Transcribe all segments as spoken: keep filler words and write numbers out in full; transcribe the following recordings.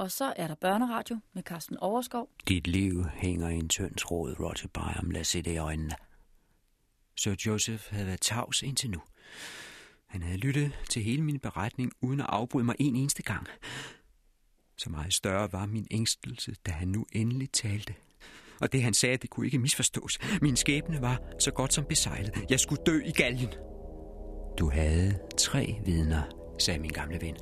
Og så er der børneradio med Carsten Overskov. Dit liv hænger i en tynd tråd, Roger Byam lader se det i øjnene. Sir Joseph havde været tavs indtil nu. Han havde lyttet til hele min beretning uden at afbryde mig en eneste gang. Så meget større var min ængstelse, da han nu endelig talte. Og det han sagde, det kunne ikke misforstås. Min skæbne var så godt som besejlet. Jeg skulle dø i galgen. Du havde tre vidner, sagde min gamle ven.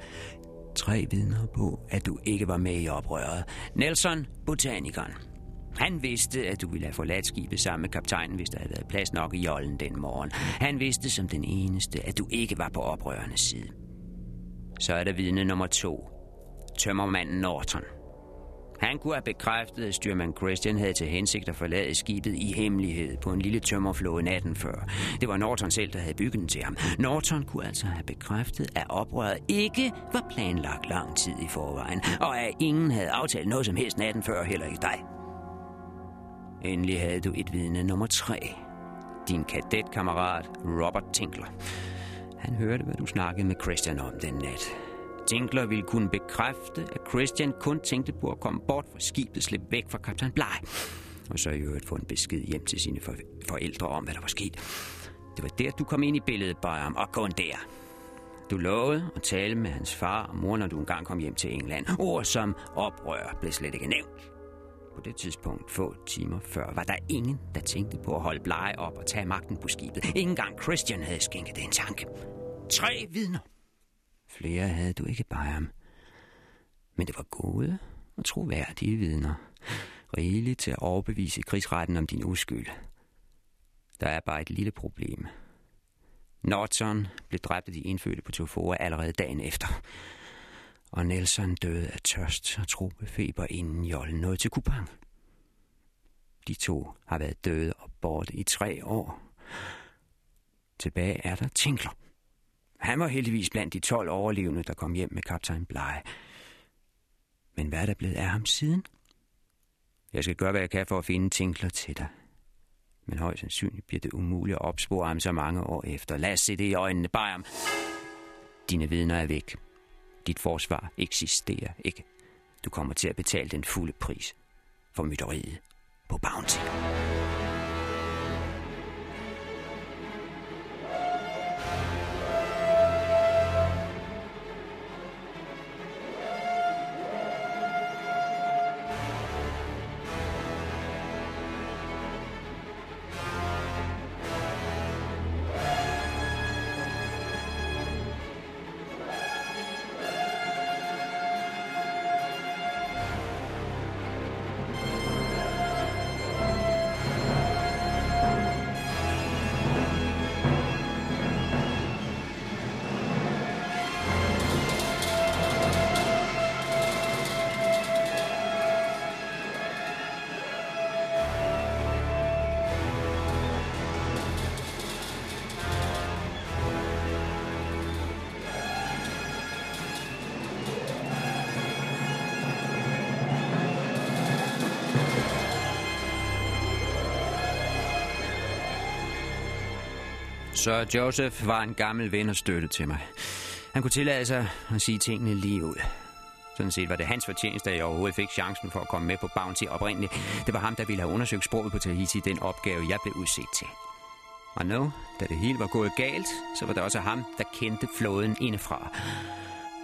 Tre vidner på, at du ikke var med i oprøret. Nelson, botanikeren. Han vidste, at du ville have forladt skibet sammen med kaptajnen, hvis der havde været plads nok i jollen den morgen. Han vidste som den eneste, at du ikke var på oprørernes side. Så er der vidne nummer to. Tømmermanden Norton. Han kunne have bekræftet, at styrmand Christian havde til hensigt at forlade skibet i hemmelighed på en lille tømmerflåde natten før. Det var Norton selv, der havde bygget den til ham. Norton kunne altså have bekræftet, at oprøret ikke var planlagt lang tid i forvejen, og at ingen havde aftalt noget som helst natten før, heller ikke dig. Endelig havde du et vidne nummer tre. Din kadetkammerat Robert Tinkler. Han hørte, hvad du snakkede med Christian om den nat. Tinkler ville kunne bekræfte, at Christian kun tænkte på at komme bort fra skibet, slippe væk fra kaptajn Bligh. Og så i øvrigt få en besked hjem til sine forældre om, hvad der var sket. Det var der, du kom ind i billedet, Byam, og kun der. Du lovede at tale med hans far og mor, når du engang kom hjem til England. Ord som oprør blev slet ikke nævnt. På det tidspunkt, få timer før, var der ingen, der tænkte på at holde Bligh op og tage magten på skibet. Ingen gang Christian havde skænket det en tanke. Tre vidner. Flere havde du ikke, Byam. Men det var gode og troværdige vidner. Rigeligt til at overbevise krigsretten om din uskyld. Der er bare et lille problem. Norton blev dræbt af de indfødte på Tofora allerede dagen efter. Og Nelson døde af tørst og tropefeber, inden jollen nåede til Kupang. De to har været døde og borte i tre år. Tilbage er der Tinkler. Han var heldigvis blandt de tolv overlevende, der kom hjem med kaptajn Bligh. Men hvad er der blevet af ham siden? Jeg skal gøre, hvad jeg kan for at finde Tinkler til dig. Men højst sandsynligt bliver det umuligt at opspore ham så mange år efter. Lad os se det i øjnene, Byam. Dine vidner er væk. Dit forsvar eksisterer ikke. Du kommer til at betale den fulde pris for mytteriet på Bounty. Sir Joseph var en gammel ven og støtte til mig. Han kunne tillade sig at sige tingene lige ud. Sådan set var det hans fortjeneste, at jeg overhovedet fik chancen for at komme med på Bounty oprindeligt. Det var ham, der ville have undersøgt sproget på Tahiti, den opgave, jeg blev udset til. Og nu, da det hele var gået galt, så var det også ham, der kendte flåden indefra.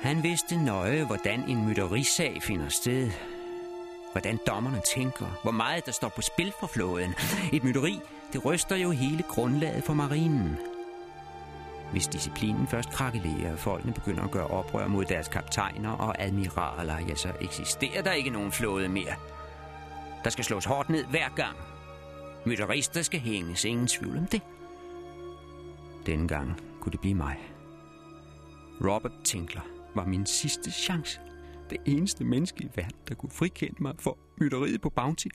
Han vidste nøje, hvordan en mytterisag finder sted. Hvordan dommerne tænker, hvor meget der står på spil for flåden. Et mytteri, det ryster jo hele grundlaget for marinen. Hvis disciplinen først krakkelerer, og folkene begynder at gøre oprør mod deres kaptajner og admiraler, ja, så eksisterer der ikke nogen flåde mere. Der skal slås hårdt ned hver gang. Mytterister skal hænges, ingen tvivl om det. Denne gang kunne det blive mig. Robert Tinkler var min sidste chance. Det eneste menneske i verden, der kunne frikende mig for mytteriet på Bounty.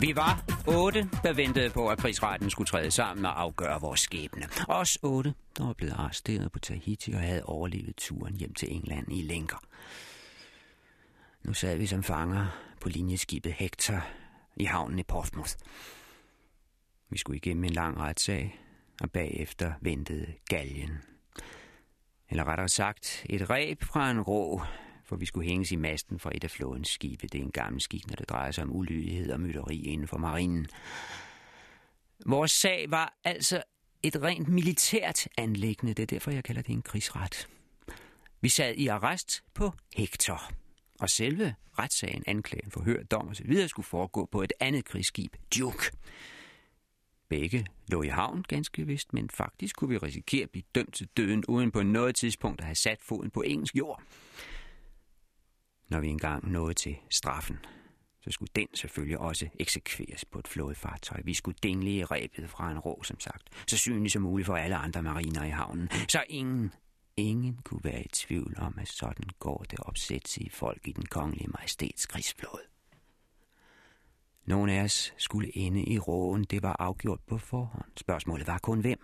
Vi var otte, der ventede på, at krigsretten skulle træde sammen og afgøre vores skæbne. Os otte, der var blevet arresteret på Tahiti og havde overlevet turen hjem til England i lænker. Nu sad vi som fanger på linjeskibet Hector i havnen i Portsmouth. Vi skulle igennem en lang retssag, og bagefter ventede galgen. Eller rettere sagt, et reb fra en rå, for vi skulle hænges i masten fra et af flådens skibe. Det er en gammel skik, når det drejer sig om ulydighed og mytteri inden for marinen. Vores sag var altså et rent militært anliggende. Det er derfor, jeg kalder det en krigsret. Vi sad i arrest på Hector. Og selve retssagen, anklagen, forhør, dom og så videre skulle foregå på et andet krigsskib, Duke. Begge lå i havn, ganske vist, men faktisk kunne vi risikere at blive dømt til døden, uden på noget tidspunkt at have sat foden på engelsk jord. Når vi engang nåede til straffen, så skulle den selvfølgelig også eksekveres på et flådefartøj. Vi skulle dingle i rebet fra en rå, som sagt, så synlig som muligt for alle andre mariner i havnen. Så ingen, ingen kunne være i tvivl om, at sådan går det opsætsige folk i den kongelige majestæts krigsflåde. Nogle af os skulle ende i råen. Det var afgjort på forhånd. Spørgsmålet var kun hvem.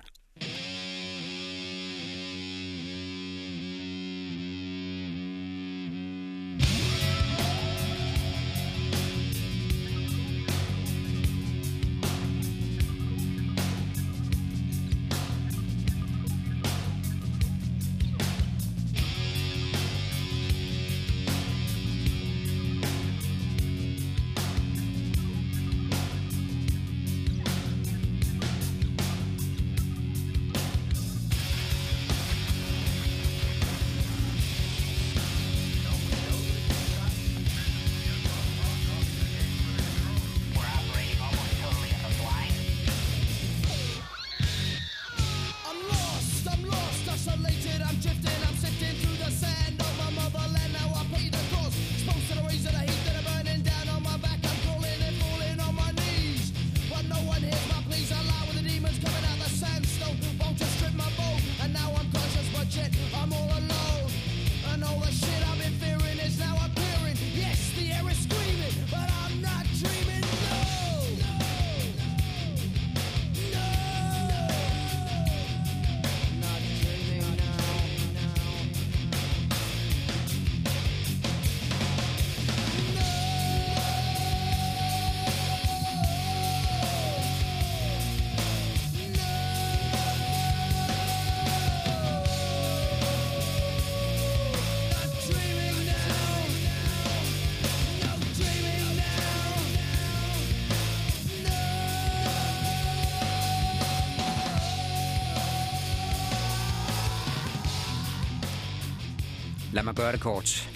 Lad mig gøre det kort.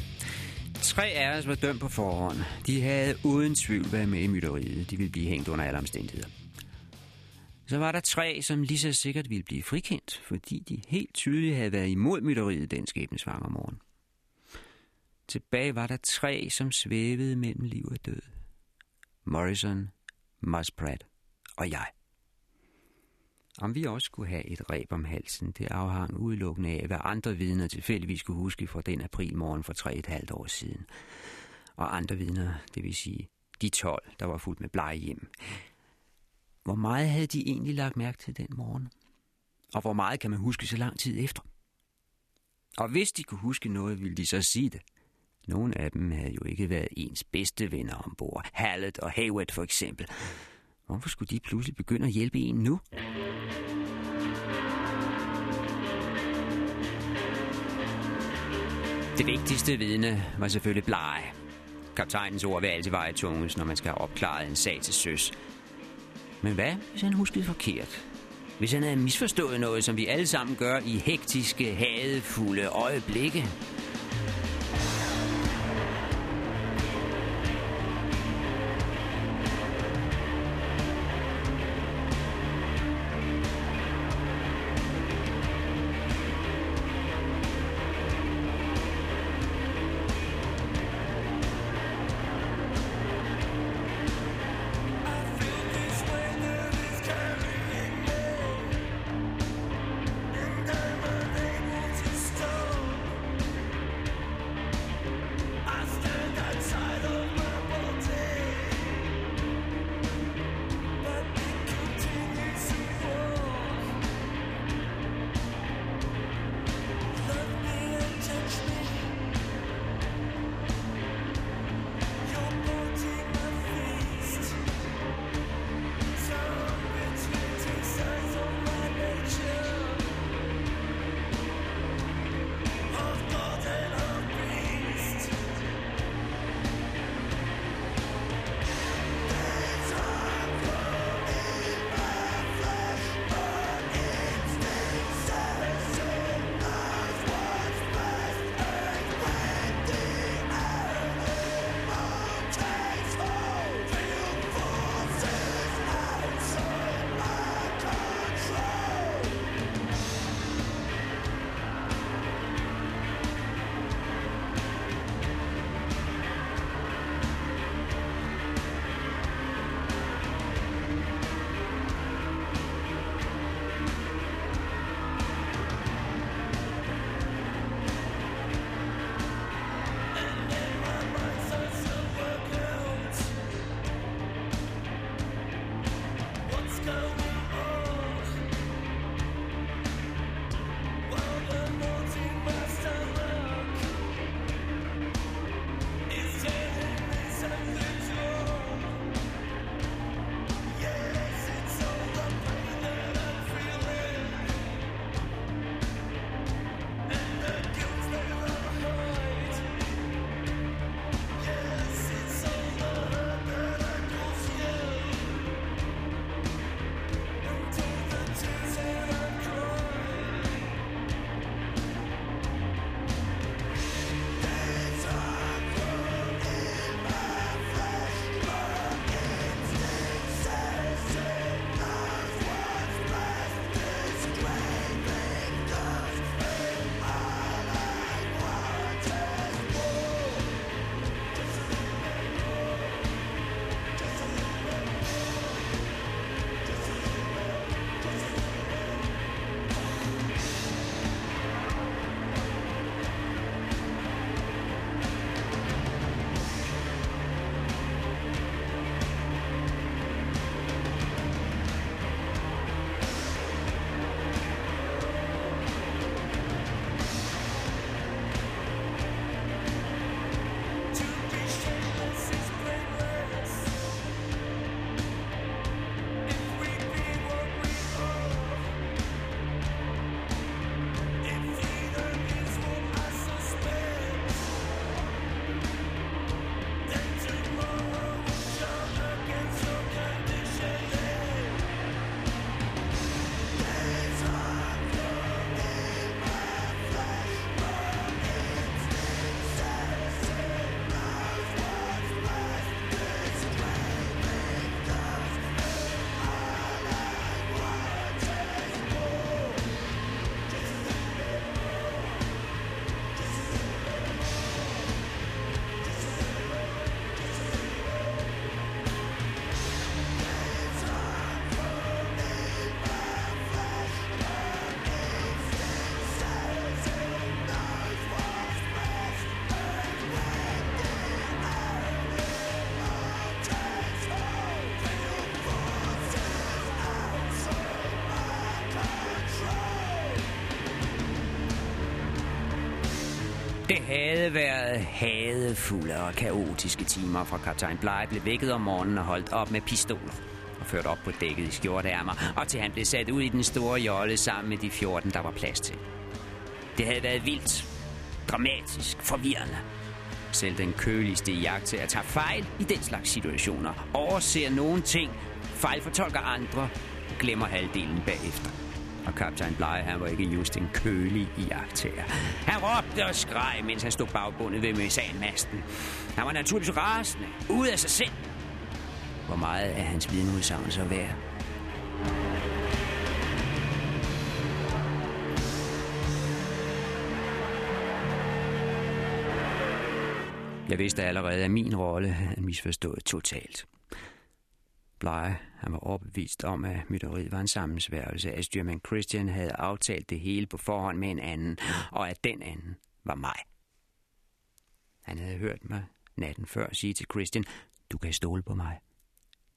Tre af os var dømt på forhånd. De havde uden tvivl været med i mytteriet. De ville blive hængt under alle omstændigheder. Så var der tre, som lige så sikkert ville blive frikendt, fordi de helt tydeligt havde været imod mytteriet den skæbnesvangre morgen. Tilbage var der tre, som svævede mellem liv og død. Morrison, Muspratt og jeg. Om vi også skulle have et reb om halsen, det afhang udelukkende af, hvad andre vidner tilfældigvis kunne huske fra den aprilmorgen for tre et halvt år siden. Og andre vidner, det vil sige de tolv, der var fuldt med Bligh hjem. Hvor meget havde de egentlig lagt mærke til den morgen? Og hvor meget kan man huske så lang tid efter? Og hvis de kunne huske noget, ville de så sige det. Nogle af dem havde jo ikke været ens bedste venner ombord. Hallett og Haywood for eksempel. Hvorfor skulle de pludselig begynde at hjælpe en nu? Det vigtigste vidne var selvfølgelig Bligh. Kaptajnens ord vil altid veje tungens, når man skal have opklaret en sag til søs. Men hvad, hvis han huskede forkert? Hvis han havde misforstået noget, som vi alle sammen gør i hektiske, hadefulde øjeblikke? Det havde været hadefulde og kaotiske timer, fra kaptajn Bligh blev vækket om morgenen og holdt op med pistoler og ført op på dækket i skjorteærmer, og til han blev sat ud i den store jolle sammen med de fjorten, der var plads til. Det havde været vildt, dramatisk, forvirrende. Selv den køligste iagttager tager fejl i den slags situationer, overser nogle ting, fejlfortolker andre, glemmer halvdelen bagefter. Og kaptajn Bligh, han var ikke just en kølig iagttager. Han råbte og skreg, mens han stod bagbundet ved M S A-masten. Han var naturligvis rasende, ude af sig selv. Hvor meget er hans vidneudsagn så værd? Jeg vidste allerede, at min rolle havde misforstået totalt. Bligh, han var overbevist om, at mytteriet var en sammensværgelse, at styrmand Christian havde aftalt det hele på forhånd med en anden, og at den anden var mig. Han havde hørt mig natten før sige til Christian, du kan stole på mig.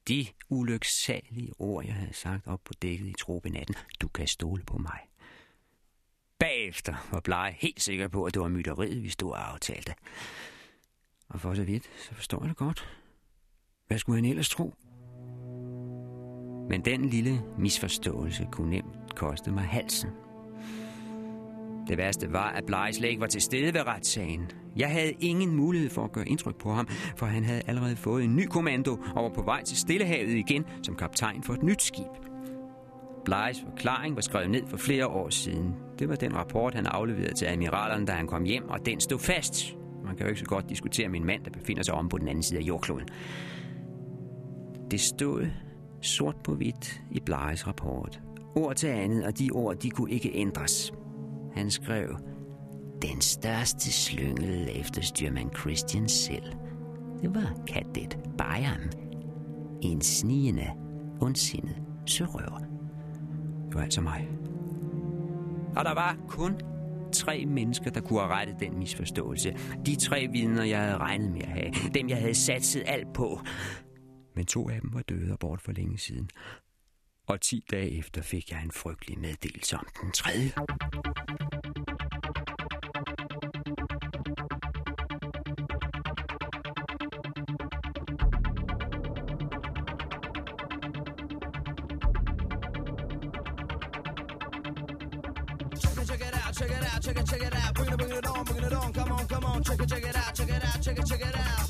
De ulyksalige ord, jeg havde sagt op på dækket i tropenatten, du kan stole på mig. Bagefter var Bligh helt sikker på, at det var mytteriet, vi stod og aftalte. Og for så vidt, så forstår jeg det godt. Hvad skulle han ellers tro? Men den lille misforståelse kunne nemt koste mig halsen. Det værste var, at Bligh slet ikke var til stede ved retssagen. Jeg havde ingen mulighed for at gøre indtryk på ham, for han havde allerede fået en ny kommando og var på vej til Stillehavet igen som kaptajn for et nyt skib. Blighs forklaring var skrevet ned for flere år siden. Det var den rapport, han afleverede til admiralerne, da han kom hjem, og den stod fast. Man kan jo ikke så godt diskutere med en mand, der befinder sig om på den anden side af jordkloden. Det stod sort på hvidt i Blighs rapport. Ord til andet, og de ord, de kunne ikke ændres. Han skrev, den største slyngel efter styrmand Christian selv, det var kadet Byam. En snigende, ondsindet sørøver. Det var altså mig. Og der var kun tre mennesker, der kunne have rettet den misforståelse. De tre vidner, jeg havde regnet med at have. Dem, jeg havde satset alt på. Men to af dem var døde og bort for længe siden. Og ti dage efter fik jeg en frygtelig meddelelse om den tredje. Check it, check it out, bring it, bring it on, bring it on, come on, come on, check it, check it out, check it out, check it, check it out.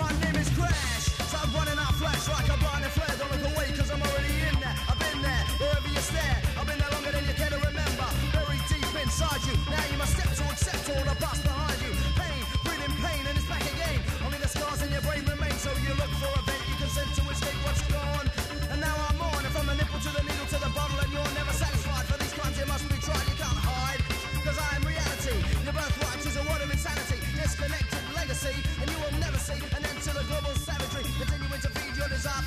My name is Crash, so I'm running out flash like a blinding flare, don't look away cause I'm already in there, I've been there, wherever you stare, I've been there longer than you care to remember, buried deep inside you, now you must step to accept all the past behind you, pain, breathing pain and it's back again, only the scars in your brain remain, so you look for a vent, you consent to escape what's gone, and now I'm on, and from the nipple to the needle to the bottle and you're never satisfied, for these crimes you must be tried, you can't hide. Cause I am reality, your birthright is a word of insanity, disconnected legacy, and you will never see an end to the global savagery, continuing to feed your desire.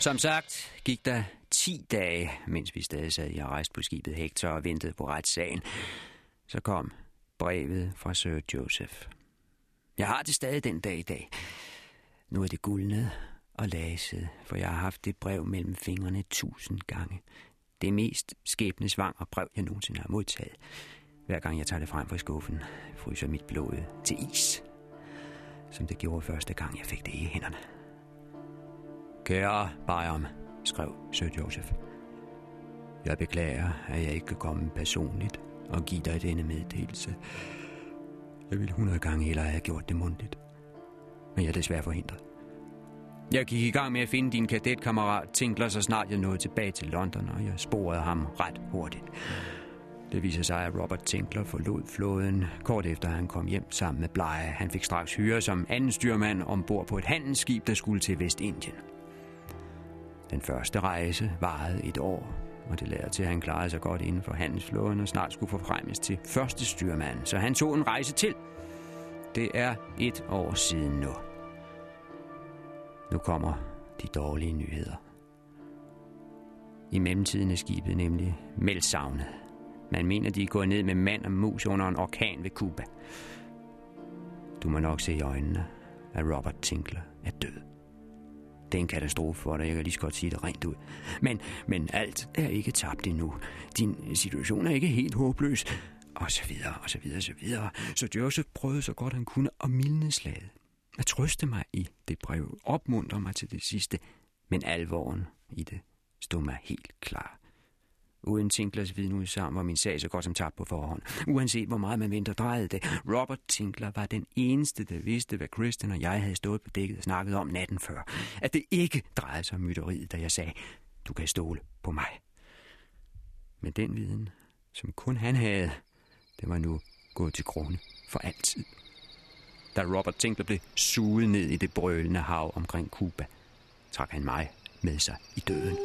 Som sagt gik der ti dage, mens vi stadig sad i arrest på skibet Hector og ventede på retssagen. Så kom brevet fra Sir Joseph. Jeg har det stadig den dag i dag. Nu er det gulnet og læset, for jeg har haft det brev mellem fingrene tusind gange. Det mest skæbnesvangre brev, jeg nogensinde har modtaget. Hver gang jeg tager det frem fra skuffen, fryser mit blod til is. Som det gjorde første gang, jeg fik det i hænderne. Kære Byam, skrev Sir Joseph. Jeg beklager, at jeg ikke kan komme personligt og give dig denne meddelelse. Jeg ville hundrede gange hellere have gjort det mundtligt, men jeg er desværre forhindret. Jeg gik i gang med at finde din kadetkammerat Tinkler, så snart jeg nåede tilbage til London, og jeg sporede ham ret hurtigt. Det viser sig, at Robert Tinkler forlod flåden kort efter, han kom hjem sammen med Bligh. Han fik straks hyre som anden styrmand ombord på et handelsskib, der skulle til Vestindien. Den første rejse varede et år, og det lader til, at han klarede sig godt inden for handelsflåden og snart skulle forfremmes til første styrmand, så han tog en rejse til. Det er et år siden nu. Nu kommer de dårlige nyheder. I mellemtiden er skibet nemlig meldt savnet. Man mener, de er gået ned med mand og mus under en orkan ved Cuba. Du må nok se i øjnene, at Robert Tinkler er død. Det er en katastrofe for dig, jeg kan lige så godt sige det rent ud. Men, men alt er ikke tabt endnu. Din situation er ikke helt håbløs. Og så videre, og så videre, og så videre. Så Joseph prøvede så godt han kunne at mildne slaget. At trøste mig i det brev, opmuntre mig til det sidste. Men alvoren i det stod mig helt klar. Uden Tinklers vidneudsagn var min sag så godt som tabt på forhånd. Uanset hvor meget man vendte og drejede det, Robert Tinkler var den eneste, der vidste, hvad Christian og jeg havde stået på dækket og snakket om natten før. At det ikke drejede sig om myteriet, da jeg sagde, du kan stole på mig. Men den viden, som kun han havde, det var nu gået til grunde for altid. Da Robert Tinkler blev suget ned i det brølende hav omkring Cuba, trak han mig med sig i døden.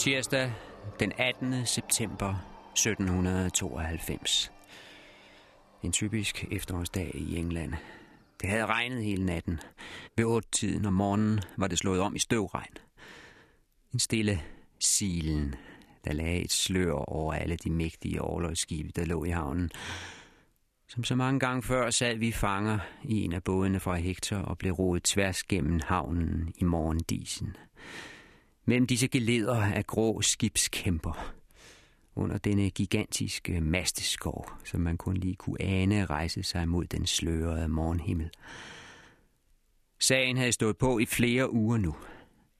Tirsdag den attende september sytten tooghalvfems. En typisk efterårsdag i England. Det havde regnet hele natten. Ved otte-tiden om morgenen var det slået om i støvregn. En stille silen, der lagde et slør over alle de mægtige orlogsskibe, der lå i havnen. Som så mange gange før sad vi fanger i en af bådene fra Hector og blev rodet tværs gennem havnen i morgendisen. Mellem disse geleder af grå skibskæmper, under denne gigantiske masteskov, som man kun lige kunne ane rejse sig mod den slørede morgenhimmel. Sagen havde stået på i flere uger nu.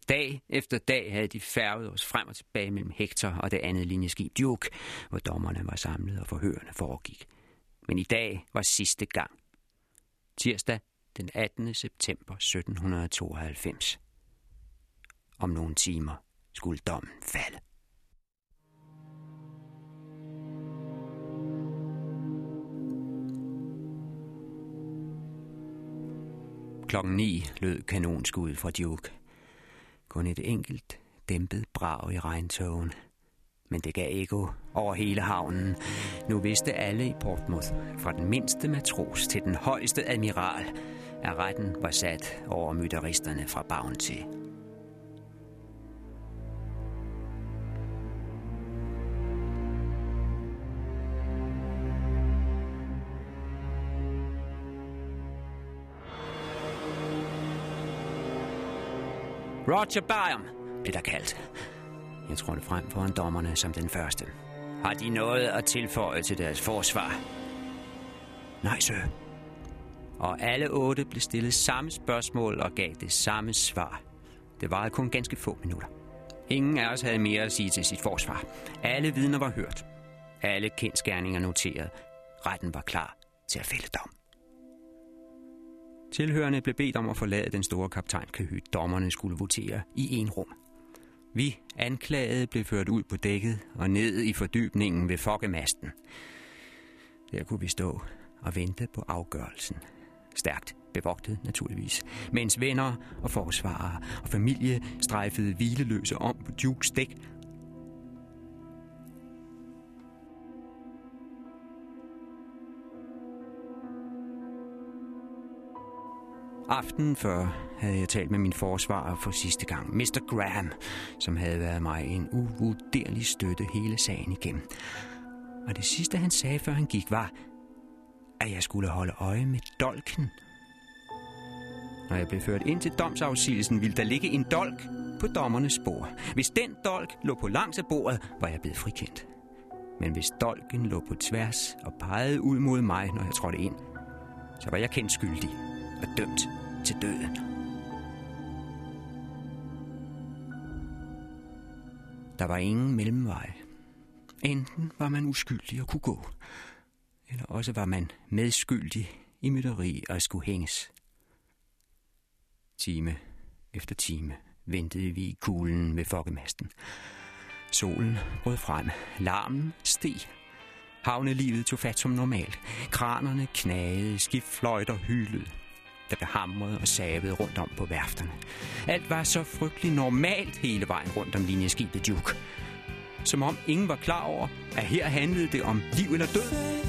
Dag efter dag havde de færget os frem og tilbage mellem Hector og det andet linjeskib Duke, hvor dommerne var samlet og forhørene foregik. Men i dag var sidste gang. Tirsdag den attende september sytten tooghalvfems. Om nogle timer skulle dommen falde. Klokken ni lød kanonskuddet fra Duke. Kun et enkelt dæmpet brag i regntågen. Men det gav ekko over hele havnen. Nu vidste alle i Portsmouth, fra den mindste matros til den højeste admiral, at retten var sat over mytteristerne fra Bounty. Roger Byam, blev der kaldt. Jeg trådte frem foran dommerne som den første. Har de noget at tilføje til deres forsvar? Nej, sir. Og alle otte blev stillet samme spørgsmål og gav det samme svar. Det varede kun ganske få minutter. Ingen af os havde mere at sige til sit forsvar. Alle vidner var hørt. Alle kendsgerninger noteret. Retten var klar til at fælde dom. Tilhørerne blev bedt om at forlade den store kaptajnkahyt. Dommerne skulle votere i en rum. Vi anklagede blev ført ud på dækket og ned i fordybningen ved fokkemasten. Der kunne vi stå og vente på afgørelsen. Stærkt bevogtet naturligvis, mens venner og forsvarere og familie strejfede hvileløse om på Dukes dæk. Aftenen før havde jeg talt med min forsvarer for sidste gang, mister Graham, som havde været mig en uvurderlig støtte hele sagen igennem. Og det sidste, han sagde, før han gik, var, at jeg skulle holde øje med dolken. Når jeg blev ført ind til domsafsigelsen, ville der ligge en dolk på dommernes bord. Hvis den dolk lå på langs af bordet, var jeg blevet frikendt. Men hvis dolken lå på tværs og pegede ud mod mig, når jeg trådte ind, så var jeg kendt skyldig og dømt til døden. Der var ingen mellemvej. Enten var man uskyldig og kunne gå, eller også var man medskyldig i mytteri og skulle hænges. Time efter time ventede vi i kuglen ved fokkemasten. Solen brød frem. Larmen steg. Havnelivet tog fat som normalt. Kranerne knagede, skibfløjter hylede. Der blev hamret og savede rundt om på værfterne. Alt var så frygtelig normalt hele vejen rundt om linjeskibet Duke. Som om ingen var klar over, at her handlede det om liv eller død.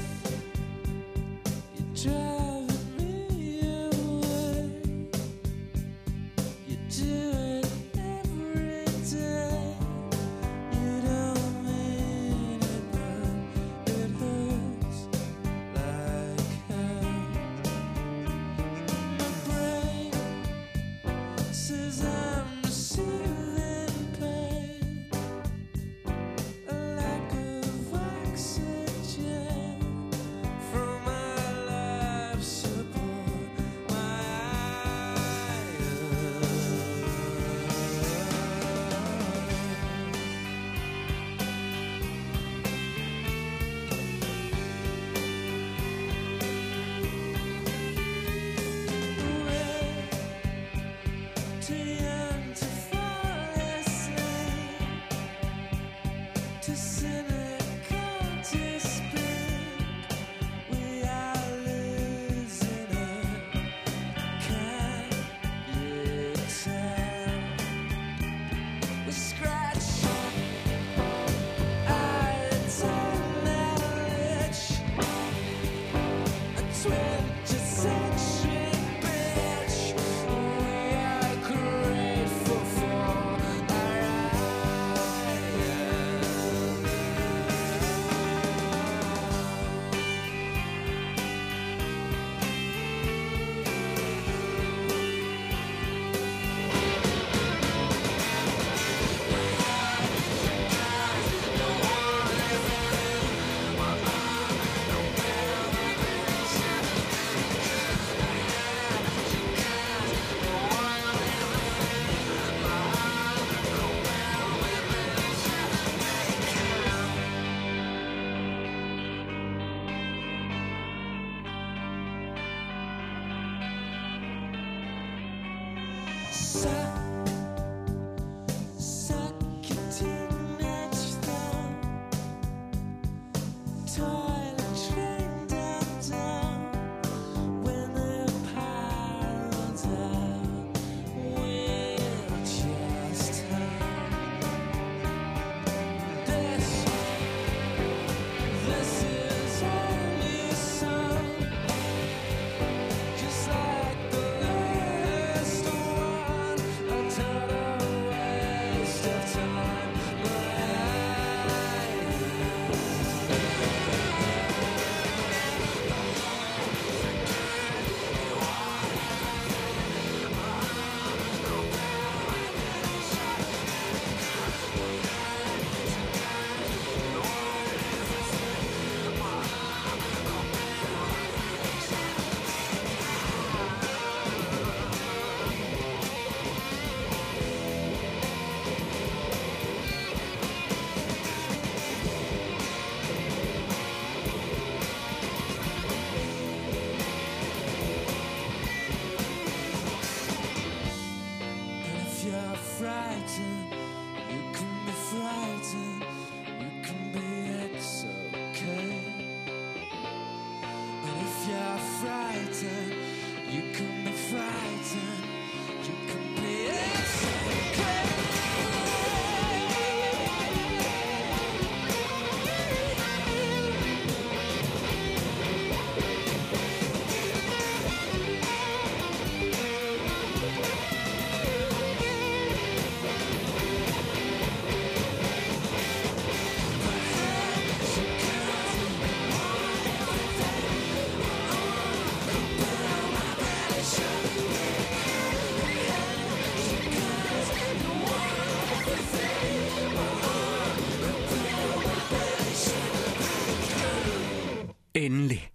Endelig,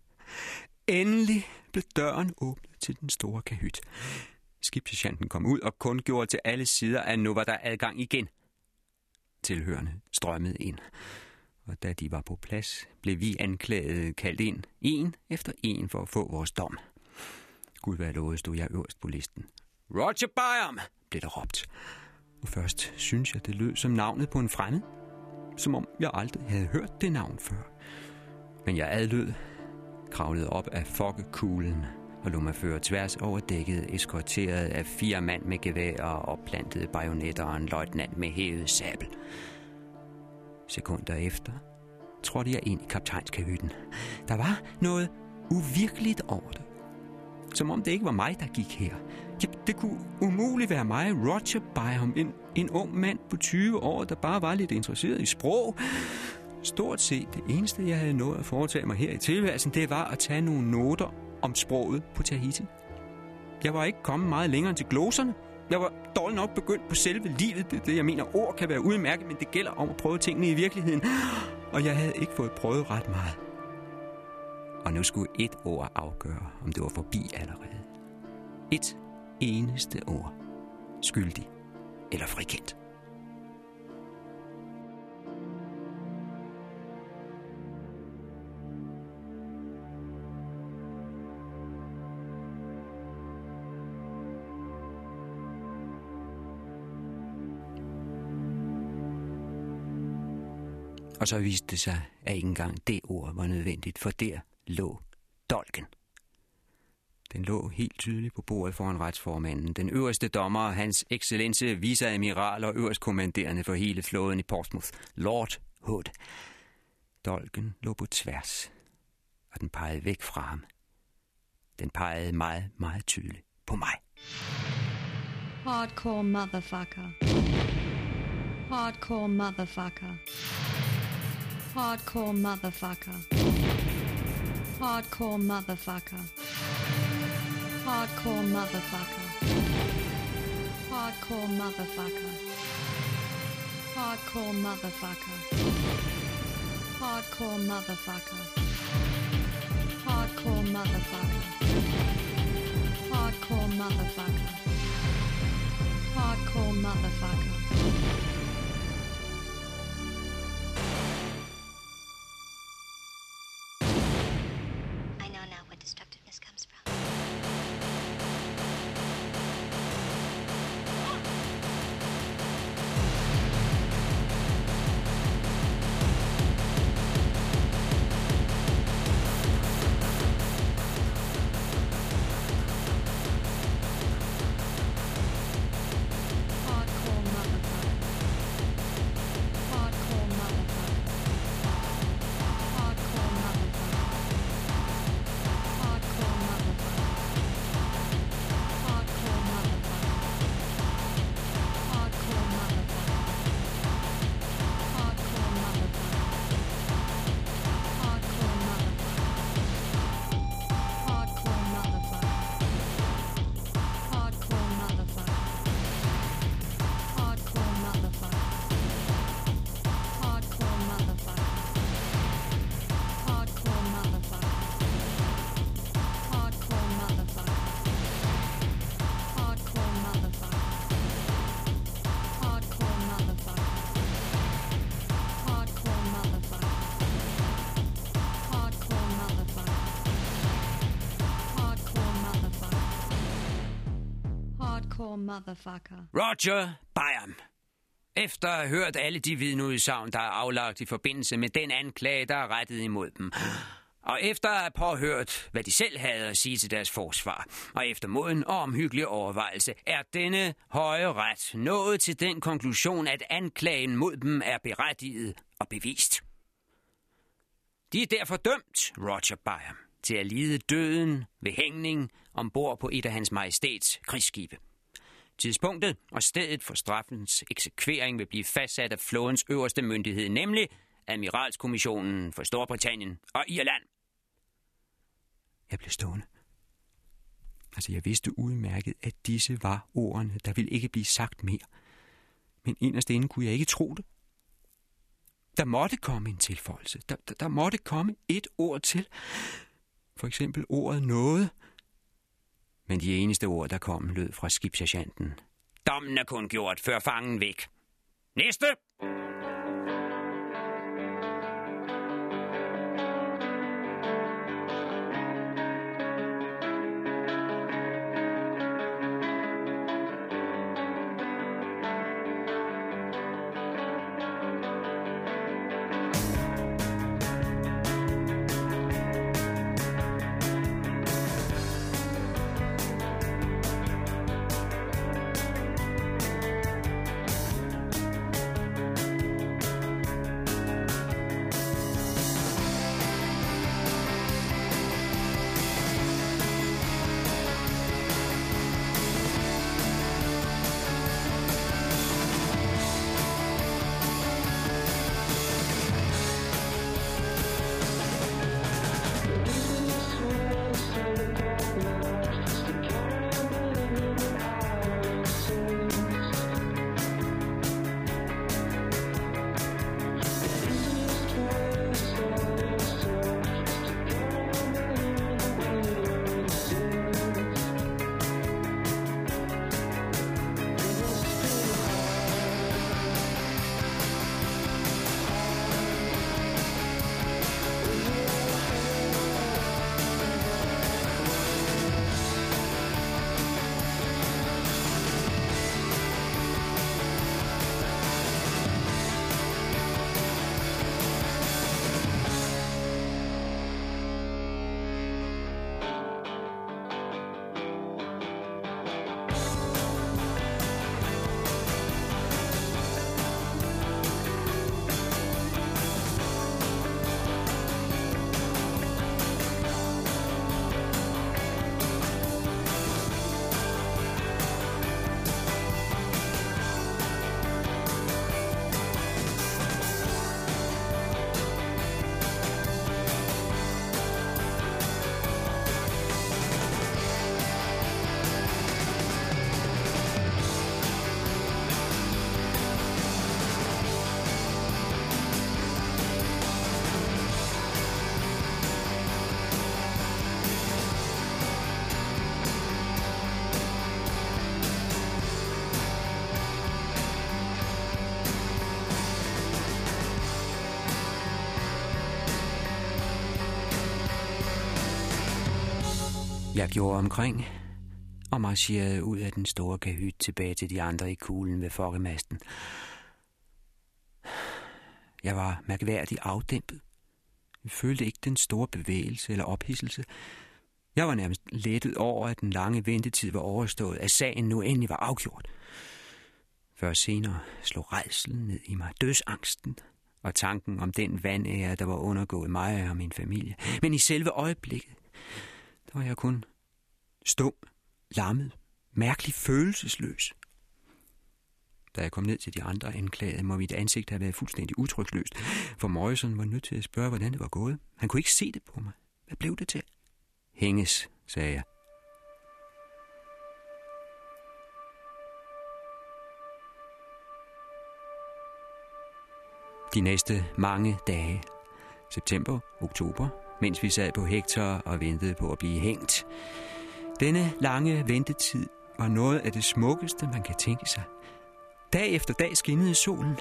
endelig blev døren åbnet til den store kahyt. Skibssergenten kom ud og kundgjorde til alle sider, at nu var der adgang igen. Tilhørende strømmede ind, og da de var på plads, blev vi anklagede kaldt ind, en efter en for at få vores dom. Gud være lovet, stod jeg øverst på listen. Roger Byam, blev der råbt. Og først synes jeg, det lød som navnet på en fremmed, som om jeg aldrig havde hørt det navn før. Men jeg adlød, kravlede op af fokkekuglen og lod mig føre tværs over dækket, eskorteret af fire mand med geværer og plantede bajonetter og en løjtnant med hævet sabel. Sekunder efter trådte jeg ind i kaptajnskahytten. Der var noget uvirkeligt over det. Som om det ikke var mig, der gik her. Ja, det kunne umuligt være mig, Roger Byam, en, en ung mand på tyve år, der bare var lidt interesseret i sprog. Stort set det eneste, jeg havde nået at foretage mig her i tilværelsen, det var at tage nogle noter om sproget på Tahiti. Jeg var ikke kommet meget længere end til gloserne. Jeg var dårlig nok begyndt på selve livet. Det, det jeg mener, ord kan være udmærket, men det gælder om at prøve tingene i virkeligheden. Og jeg havde ikke fået prøvet ret meget. Og nu skulle et ord afgøre, om det var forbi allerede. Et eneste ord. Skyldig eller frikendt. Og så viste det sig, at ikke engang det ord var nødvendigt, for der lå dolken. Den lå helt tydeligt på bordet foran retsformanden, den øverste dommer, hans excellence viceadmiral og øverstkommanderende for hele flåden i Portsmouth, Lord Hood. Dolken lå på tværs, og den pegede væk fra ham. Den pegede meget, meget tydeligt på mig. Hardcore motherfucker. Hardcore motherfucker. Hardcore motherfucker. Hardcore motherfucker. Hardcore motherfucker. Hardcore motherfucker. Hardcore motherfucker. Hardcore motherfucker. Hardcore motherfucker. Hardcore motherfucker. Hardcore motherfucker. Destructiveness comes from. hardcore motherfucker. Roger Byam. Efter at have hørt alle de vidneudsagn, der er aflagt i forbindelse med den anklage, der er rettet imod dem. Og efter at have påhørt, hvad de selv havde at sige til deres forsvar, og efter moden og omhyggelig overvejelse, er denne høje ret nået til den konklusion, at anklagen mod dem er berettiget og bevist. De er derfor dømt, Roger Byam, til at lide døden ved hængning ombord på et af hans majestæts krigsskibe. Tidspunktet og stedet for straffens eksekvering vil blive fastsat af flådens øverste myndighed, nemlig Admiralskommissionen for Storbritannien og Irland. Jeg blev stående. Altså, jeg vidste udmærket, at disse var ordene, der ville ikke blive sagt mere. Men inderst inde kunne jeg ikke tro det. Der måtte komme en tilføjelse. Der, der, der måtte komme et ord til. For eksempel ordet noget. Men de eneste ord, der kom, lød fra skibssergeanten: dommen er kun gjort, før fangen væk. Næste! Jeg gjorde omkring og marcherede ud af den store kahyt tilbage til de andre i kuglen ved fokkemasten. Jeg var mærkværdigt afdæmpet. Jeg følte ikke den store bevægelse eller ophidselse. Jeg var nærmest lettet over, at den lange ventetid var overstået, at sagen nu endelig var afgjort. Før senere slog rædslen ned i mig, dødsangsten og tanken om den vandære, der var undergået mig og min familie. Men i selve øjeblikket, der var jeg kun stum, lammet, mærkeligt følelsesløs. Da jeg kom ned til de andre anklagede, må mit ansigt have været fuldstændig udtryksløst, for Morrison var nødt til at spørge, hvordan det var gået. Han kunne ikke se det på mig. Hvad blev det til? Hænges, sagde jeg. De næste mange dage, september, oktober, mens vi sad på Hector og ventede på at blive hængt. Denne lange ventetid var noget af det smukkeste, man kan tænke sig. Dag efter dag skinnede solen.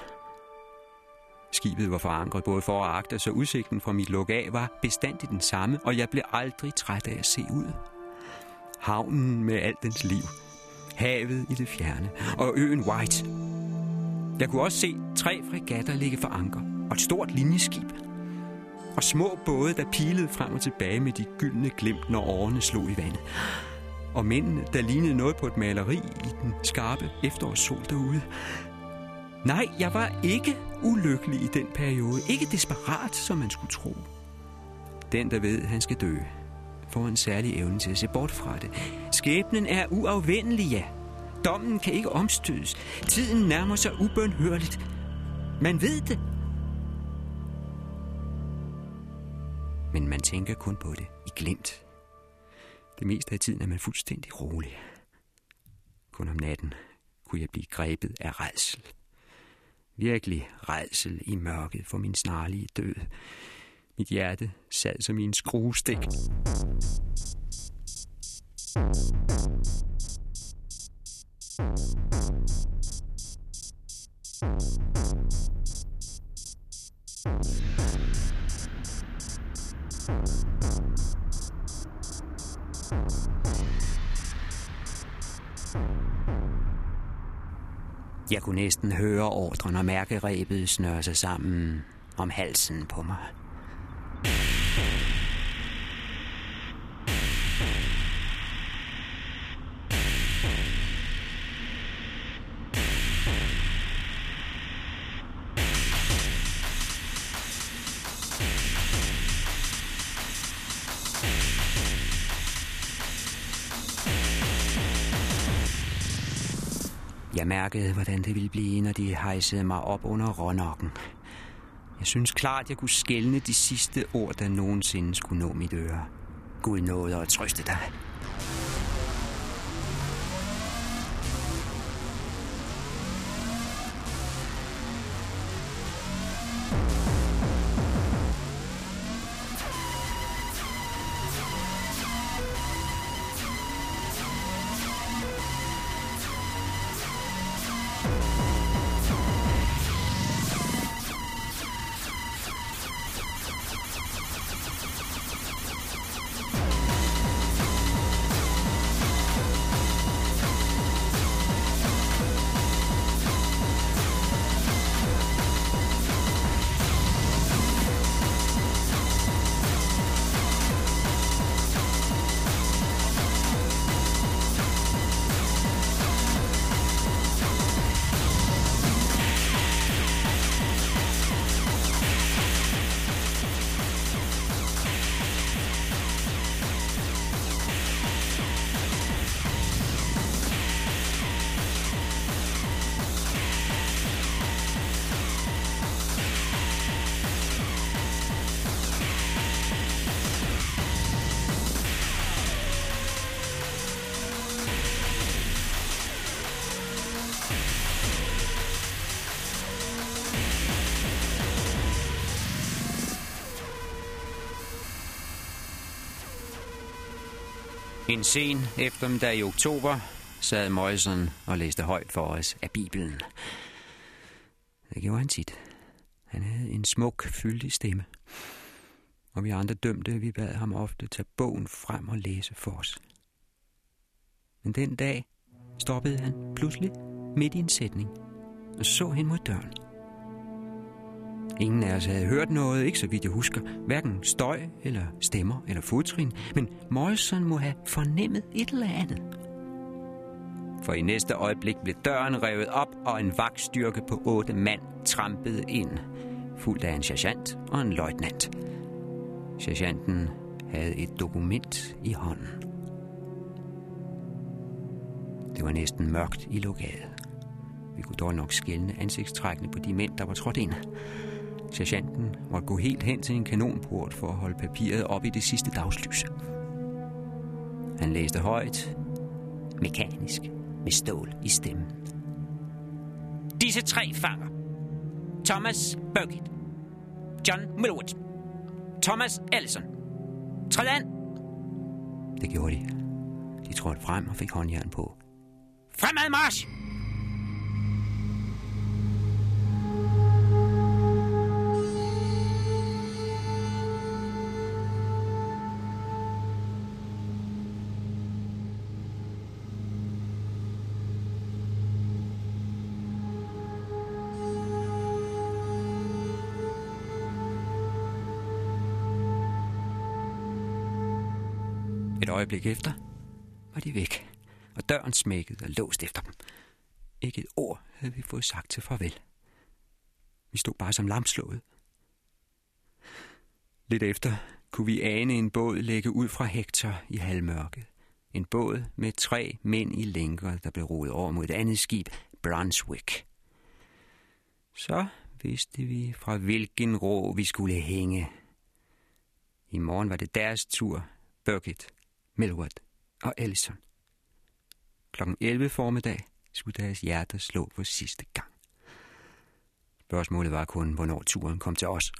Skibet var forankret både for og agter, så udsigten fra mit luk af var bestandig den samme, og jeg blev aldrig træt af at se ud. Havnen med alt dens liv. havet i det fjerne og øen White. Jeg kunne også se tre fregatter ligge for anker og et stort linjeskib. Og små både, der pilede frem og tilbage med de gyldne glimt, når årene slog i vandet. Og mændene, der lignede noget på et maleri i den skarpe efterårssol derude. Nej, jeg var ikke ulykkelig i den periode. Ikke desperat, som man skulle tro. Den, der ved, han skal dø, får en særlig evne til at se bort fra det. Skæbnen er uafvendelig, ja. Dommen kan ikke omstødes. Tiden nærmer sig ubønhørligt. Man ved det. Men man tænker kun på det i glimt. Det meste af tiden er man fuldstændig rolig. Kun om natten kunne jeg blive grebet af rædsel. Virkelig rædsel i mørket for min snarlige død. Mit hjerte sad som i en skruestik. Jeg kunne næsten høre ordren og mærkerebet snøre sig sammen om halsen på mig. Jeg mærkede, hvordan det ville blive, når de hejsede mig op under rånokken. Jeg synes klart, jeg kunne skelne de sidste ord, der nogensinde skulle nå mit øre. Gud nåede og trøste dig. En sen eftermiddag i oktober sad Morrison og læste højt for os af Bibelen. Det gjorde han tit. Han havde en smuk, fyldig stemme. Og vi andre dømte, vi bad ham ofte tage bogen frem og læse for os. Men den dag stoppede han pludselig midt i en sætning og så hen mod døren. Ingen af os havde hørt noget, ikke så vidt jeg husker. Hverken støj, eller stemmer, eller fodtrin. Men Morrison må have fornemmet et eller andet. For i næste øjeblik blev døren revet op, og en vagtstyrke på otte mand trampede ind. Fuldt af en sergeant og en løjtnant. Sergeanten havde et dokument i hånden. Det var næsten mørkt i lokalet. Vi kunne dog nok skelne ansigtstrækkene på de mænd, der var trådt ind. Sergeanten måtte gå helt hen til en kanonport for at holde papiret op i det sidste dagslys. Han læste højt, mekanisk, med stål i stemmen. Disse tre fanger. Thomas Birgit. John Milowitz. Thomas Ellison. Træd an! Det gjorde de. De trådte frem og fik håndjern på. Fremad march! Et øjeblik efter var de væk, og døren smækkede og låst efter dem. Ikke et ord havde vi fået sagt til farvel. Vi stod bare som lamslået. Lidt efter kunne vi ane en båd lægge ud fra Hector i halvmørket. En båd med tre mænd i lænker, der blev roet over mod et andet skib, Brunswick. Så vidste vi, fra hvilken rå vi skulle hænge. I morgen var det deres tur, Burkett, Melwood og Ellison. klokken elleve formiddag skulle deres hjerter slå for sidste gang. Spørgsmålet var kun, hvornår turen kom til os.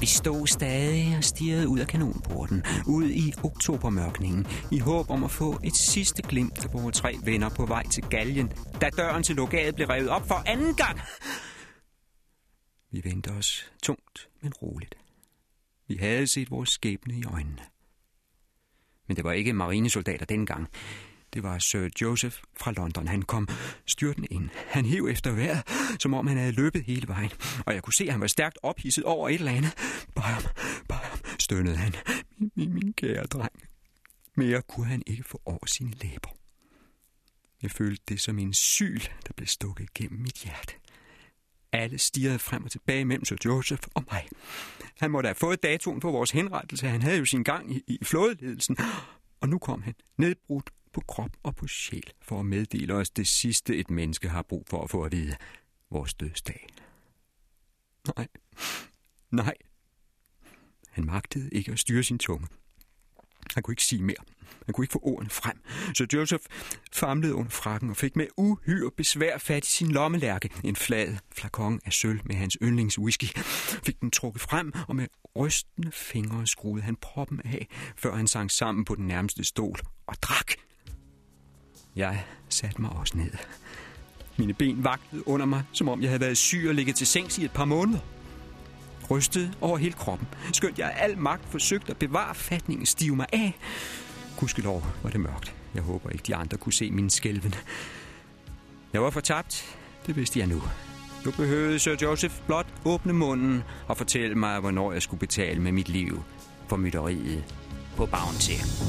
Vi stod stadig og stirrede ud af kanonporten, ud i oktobermørkningen, i håb om at få et sidste glimt af vores tre venner på vej til galgen, da døren til lokalet blev revet op for anden gang. Vi vendte os tungt, men roligt. Vi havde set vores skæbne i øjnene. Men det var ikke marinesoldater dengang. Det var Sir Joseph fra London. Han kom styrtende ind. Han hev efter vejret, som om han havde løbet hele vejen. Og jeg kunne se, at han var stærkt ophidset over et eller andet. Byam, Byam, stønnede han. Min, min, min kære dreng. Mere kunne han ikke få over sine læber. Jeg følte det som en syl, der blev stukket gennem mit hjerte. Alle stirrede frem og tilbage mellem Sir Joseph og mig. Han måtte have fået datoen på vores henrettelse. Han havde jo sin gang i, i flådeledelsen. Og nu kom han nedbrudt på krop og på sjæl, for at meddele os det sidste, et menneske har brug for at få at vide. Vores dødsdag. Nej. Nej. Han magtede ikke at styre sin tunge. Han kunne ikke sige mere. Han kunne ikke få ordene frem. Så Joseph famlede under frakken og fik med uhyre besvær fat i sin lommelærke. En flad flakon af sølv med hans yndlingswhisky. Fik den trukket frem, og med rystende fingre skruede han proppen af, før han sank sammen på den nærmeste stol og drak. Jeg satte mig også ned. Mine ben vaklede under mig, som om jeg havde været syg og ligget til sengs i et par måneder. Rystede over hele kroppen, skønt jeg af al magt forsøgte at bevare fatningen, stive mig af. Gudskelov var det mørkt. Jeg håber ikke, de andre kunne se min skælven. Jeg var fortabt, det vidste jeg nu. Nu behøvede Sir Joseph blot åbne munden og fortælle mig, hvornår jeg skulle betale med mit liv for mytteriet på Bounty.